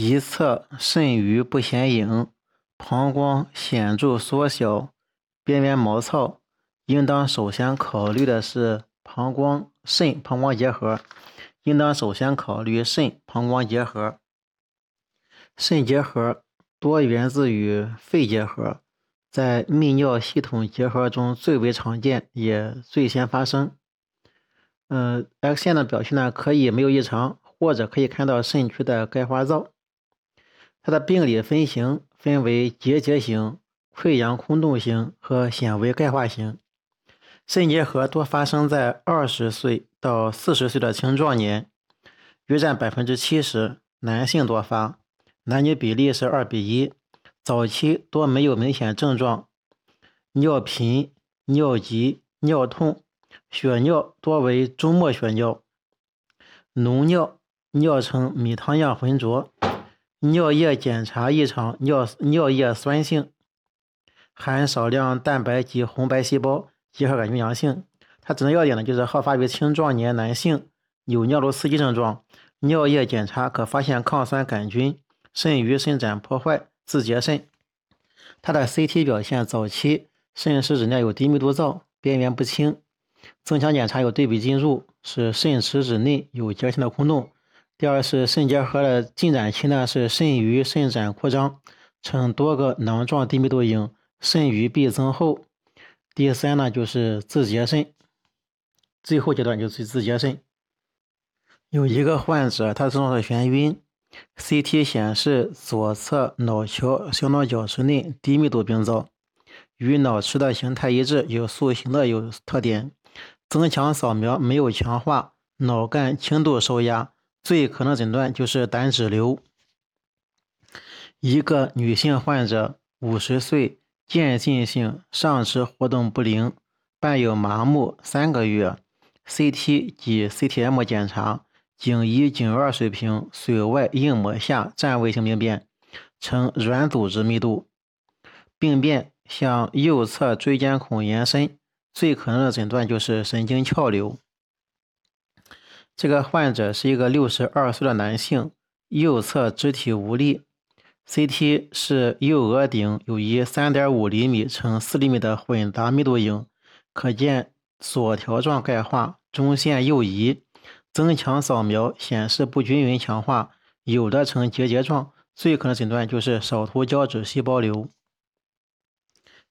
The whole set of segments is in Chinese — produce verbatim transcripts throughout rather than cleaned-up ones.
一侧肾盂不显影，膀胱显著缩小，边缘毛糙，应当首先考虑的是膀胱肾膀胱结核，应当首先考虑肾膀胱结核。肾结核多源自于肺结核，在泌尿系统结核中最为常见，也最先发生。嗯、呃、X 线的表现呢，可以没有异常，或者可以看到肾区的钙化灶。它的病理分型分为结节型、溃疡空洞型和显微钙化型。肾结核多发生在二十岁到四十岁的青壮年，约占 百分之七十， 男性多发，男女比例是二比一，早期多没有明显症状，尿频、尿急、尿痛、血尿多为终末血尿，脓尿、尿呈米汤样浑浊，尿液检查异常， 尿, 尿液酸性，含少量蛋白及红白细胞，结核杆菌阳性。它指定要点呢，就是好发于青壮年男性，有尿路刺激症状，尿液检查可发现抗酸杆菌，肾盂肾盏破坏，自结肾。它的 C T 表现早期，肾实质内有低密度灶，边缘不清，增强检查有对比进入，是肾实质内有结核性的空洞。第二是肾结核的进展期呢，是肾盂肾盏扩张，呈多个囊状低密度影，肾盂壁增厚。第三呢，就是自结肾，最后阶段就是自结肾。有一个患者，他症状是眩晕。C T 显示左侧脑桥小脑角质内低密度病灶，与脑池的形态一致，有塑形的有特点。增强扫描没有强化，脑干轻度受压，最可能诊断就是胆脂瘤。一个女性患者，五十岁，渐进性上肢活动不灵，伴有麻木三个月， C T 及 C T M 检查，颈一、颈二水平，髓外硬膜下占位性病变，呈软组织密度，病变向右侧椎间孔延伸，最可能的诊断就是神经鞘瘤。这个患者是一个六十二岁的男性，右侧肢体无力， C T 是右额顶有一 三点五厘米乘四厘米的混杂密度影，可见索条状钙化，中线右移。增强扫描显示不均匀强化，有的呈结节状，最可能诊断就是少突胶质细胞瘤。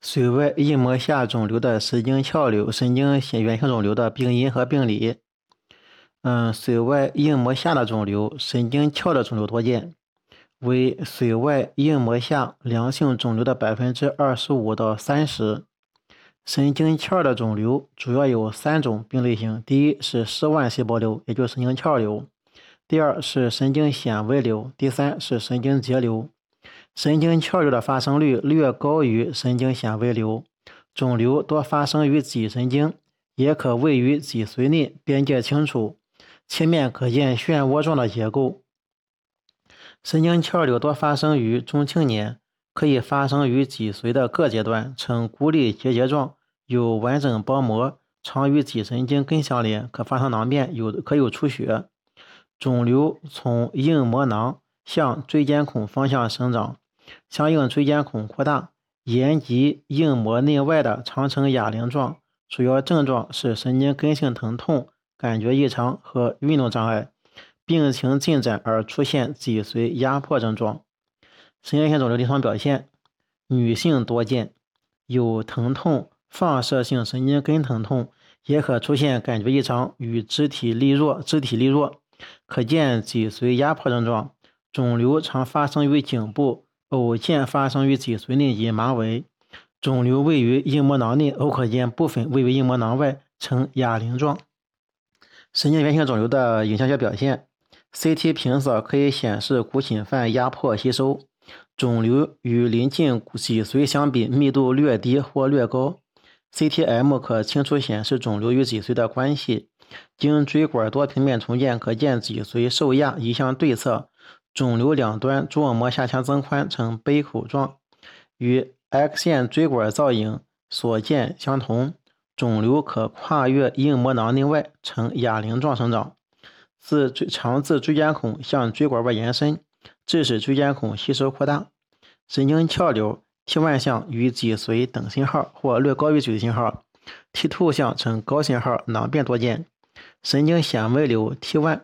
髓外硬膜下肿瘤的神经鞘瘤、神经源性肿瘤的病因和病理。嗯，髓外硬膜下的肿瘤、神经鞘的肿瘤多见，为髓外硬膜下良性肿瘤的 百分之二十五到三十。神经鞘的肿瘤主要有三种病类型，第一是矢腕细胞瘤，也就是神经鞘瘤，第二是神经纤维瘤，第三是神经节瘤。神经鞘瘤的发生率略高于神经纤维瘤，肿瘤多发生于脊神经，也可位于脊髓内，边界清楚，切面可见漩涡状的结构。神经鞘瘤多发生于中青年，可以发生于脊髓的各阶段，呈孤立结节状，有完整包膜，常与脊神经根相连，可发生囊变，有可有出血。肿瘤从硬膜囊向椎间孔方向生长，相应椎间孔扩大，延及硬膜内外的常呈哑铃状，主要症状是神经根性疼痛、感觉异常和运动障碍，病情进展而出现脊髓压迫症状。神经性肿瘤临床表现，女性多见，有疼痛，放射性神经根疼痛，也可出现感觉异常与肢体力弱，肢体力弱可见脊髓压迫症状。肿瘤常发生于颈部，偶见发生于脊髓内及马尾，肿瘤位于硬膜囊内，偶可见部分位于硬膜囊外，呈哑铃状。神经源性肿瘤的影像学表现， C T 平扫可以显示骨侵犯压迫吸收，肿瘤与临近脊髓相比密度略低或略高，C T M 可清楚显示肿瘤与脊髓的关系，经椎管多平面重建可见脊髓受压移向对侧，肿瘤两端蛛网膜下腔增宽，呈杯口状，与 X 线椎管造影所见相同，肿瘤可跨越硬膜囊内外，呈哑铃状生长，自肠自椎间孔向椎管外延伸，致使椎间孔吸收扩大，神经鞘瘤 T 一 项与脊髓等信号或略高于脊髓信号， T 二 项呈高信号，囊变多见，神经纤维瘤 T 一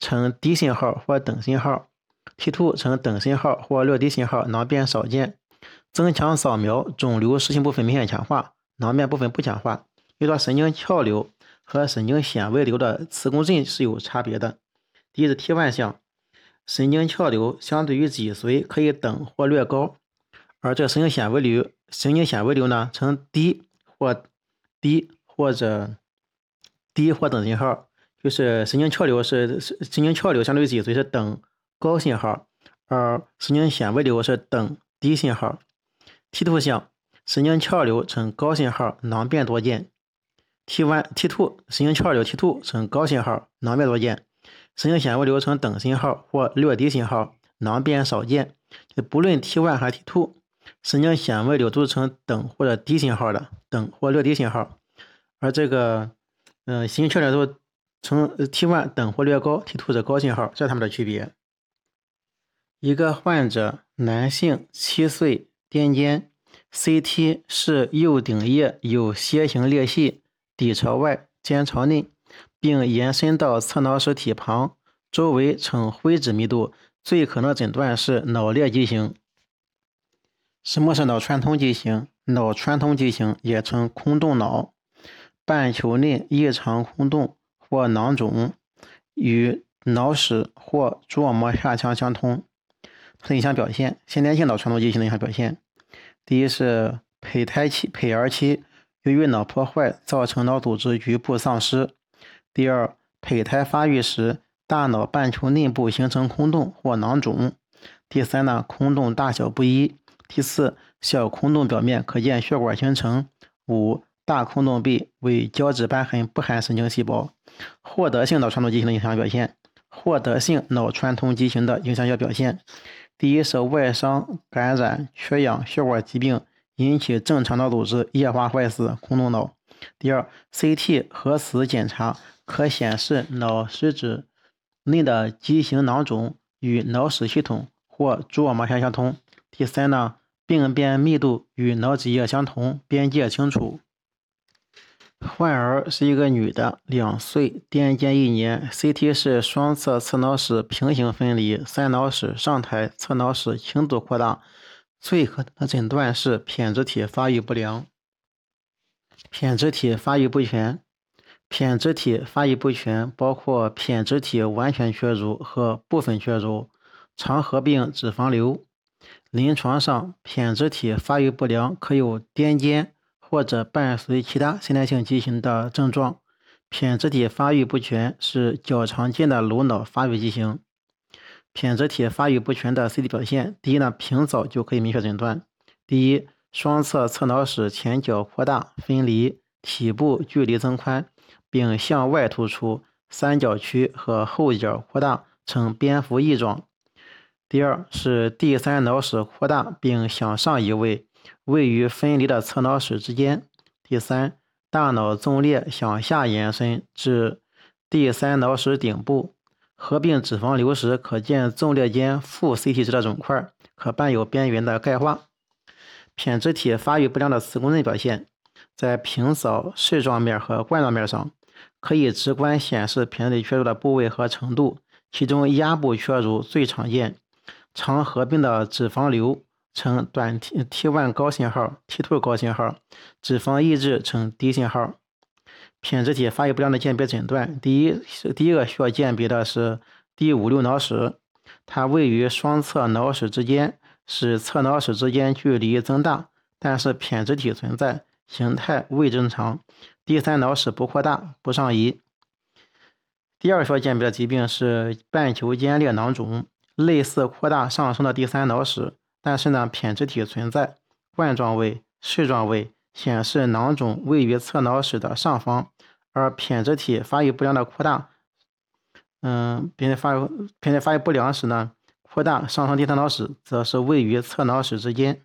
呈低信号或等信号， T 二 呈等信号或略低信号，囊变少见。增强扫描肿瘤实性部分明显强化，囊变部分不强化。遇到神经鞘瘤和神经纤维瘤的磁共振是有差别的。第一是 T 一 项，神经鞘瘤相对于脊髓可以等或略高，而这神经纤维瘤神经纤维瘤呢呈低或低或者低或等信号，就是神经鞘瘤是神经鞘瘤相对于脊髓是等高信号，而神经纤维瘤是等低信号。T 二 项，神经鞘瘤呈高信号，囊变多见。T 一 T 二 神经鞘瘤 T 二 呈高信号，囊变多见。神经纤维瘤呈等信号或略低信号，囊变少见。不论 T 一 还是 T 二， 神经纤维瘤都是呈等或者低信号的，等或略低信号。而这个嗯、呃，神经鞘瘤都呈 T 一 等或略高 ，T 二 是高信号，这是它们的区别。一个患者，男性，七岁，癫痫 ，C T 是右顶叶有楔形裂隙，底朝外，尖朝内，并延伸到侧脑室体旁，周围呈灰质密度，最可能诊断是脑裂畸形。什么是脑穿通畸形？脑穿通畸形也称空洞脑，半球内异常空洞或囊肿，与脑室或视网膜下腔相通。它的影响表现，先天性脑穿通畸形的影响表现，第一是胚胎期、胚儿期由于脑破坏造成脑组织局部丧失；第二，胚胎发育时大脑半球内部形成空洞或囊肿；第三呢，空洞大小不一；第四，小空洞表面可见血管形成；五，大空洞壁为胶质瘢痕，不含神经细胞。获得性脑穿通畸形的影响表现，获得性脑穿通畸形的影响表现。第一是外伤、感染、缺氧、血管疾病引起正常脑组织液化坏死，空洞脑。第二 ，C T 核磁检查可显示脑实质内的畸形囊肿与脑室系统或视网膜相通。第三呢，病变密度与脑脊液相同，边界清楚。患儿是一个女的，两岁，癫痫一年 ，C T 是双侧侧脑室平行分离，三脑室上抬，侧脑室轻度扩大，最可能诊断是胼胝体发育不良。胼胝体发育不全，胼胝体发育不全包括胼胝体完全缺如和部分缺如，常合并脂肪瘤。临床上，胼胝体发育不良可有癫痫，或者伴随其他先天性畸形的症状。胼胝体发育不全是较常见的颅脑发育畸形。胼胝体发育不全的 C T 表现，第一呢，平早就可以明确诊断。第一，双侧侧脑室前角扩大分离，体部距离增宽，并向外突出，三角区和后角扩大，呈蝙蝠翼状。第二是第三脑室扩大并向上移位，位于分离的侧脑室之间。第三，大脑纵裂向下延伸至第三脑室顶部，合并脂肪瘤时可见纵裂间负 C T 值的肿块，可伴有边缘的钙化。胼胝体发育不良的磁共振表现，在平扫、视状面和冠状面上可以直观显示胼胝体缺如的部位和程度，其中压部缺如最常见，常合并的脂肪瘤呈短 T 一 高信号 ，T 二 高信号，脂肪抑制呈低信号。胼胝体发育不良的鉴别诊断，第一是第一个需要鉴别的是第五六脑室，它位于双侧脑室之间，使侧脑室之间距离增大，但是胼胝体存在，形态未正常。第三脑室不扩大，不上移。第二需要鉴别的疾病是半球间裂囊肿，类似扩大上升的第三脑室。但是呢，胼胝体存在，冠状位、视状位显示囊肿位于侧脑室的上方，而胼胝体发育不良的扩大，嗯，胼胝发育胼胝发育不良时呢，扩大上升第三脑室，则是位于侧脑室之间。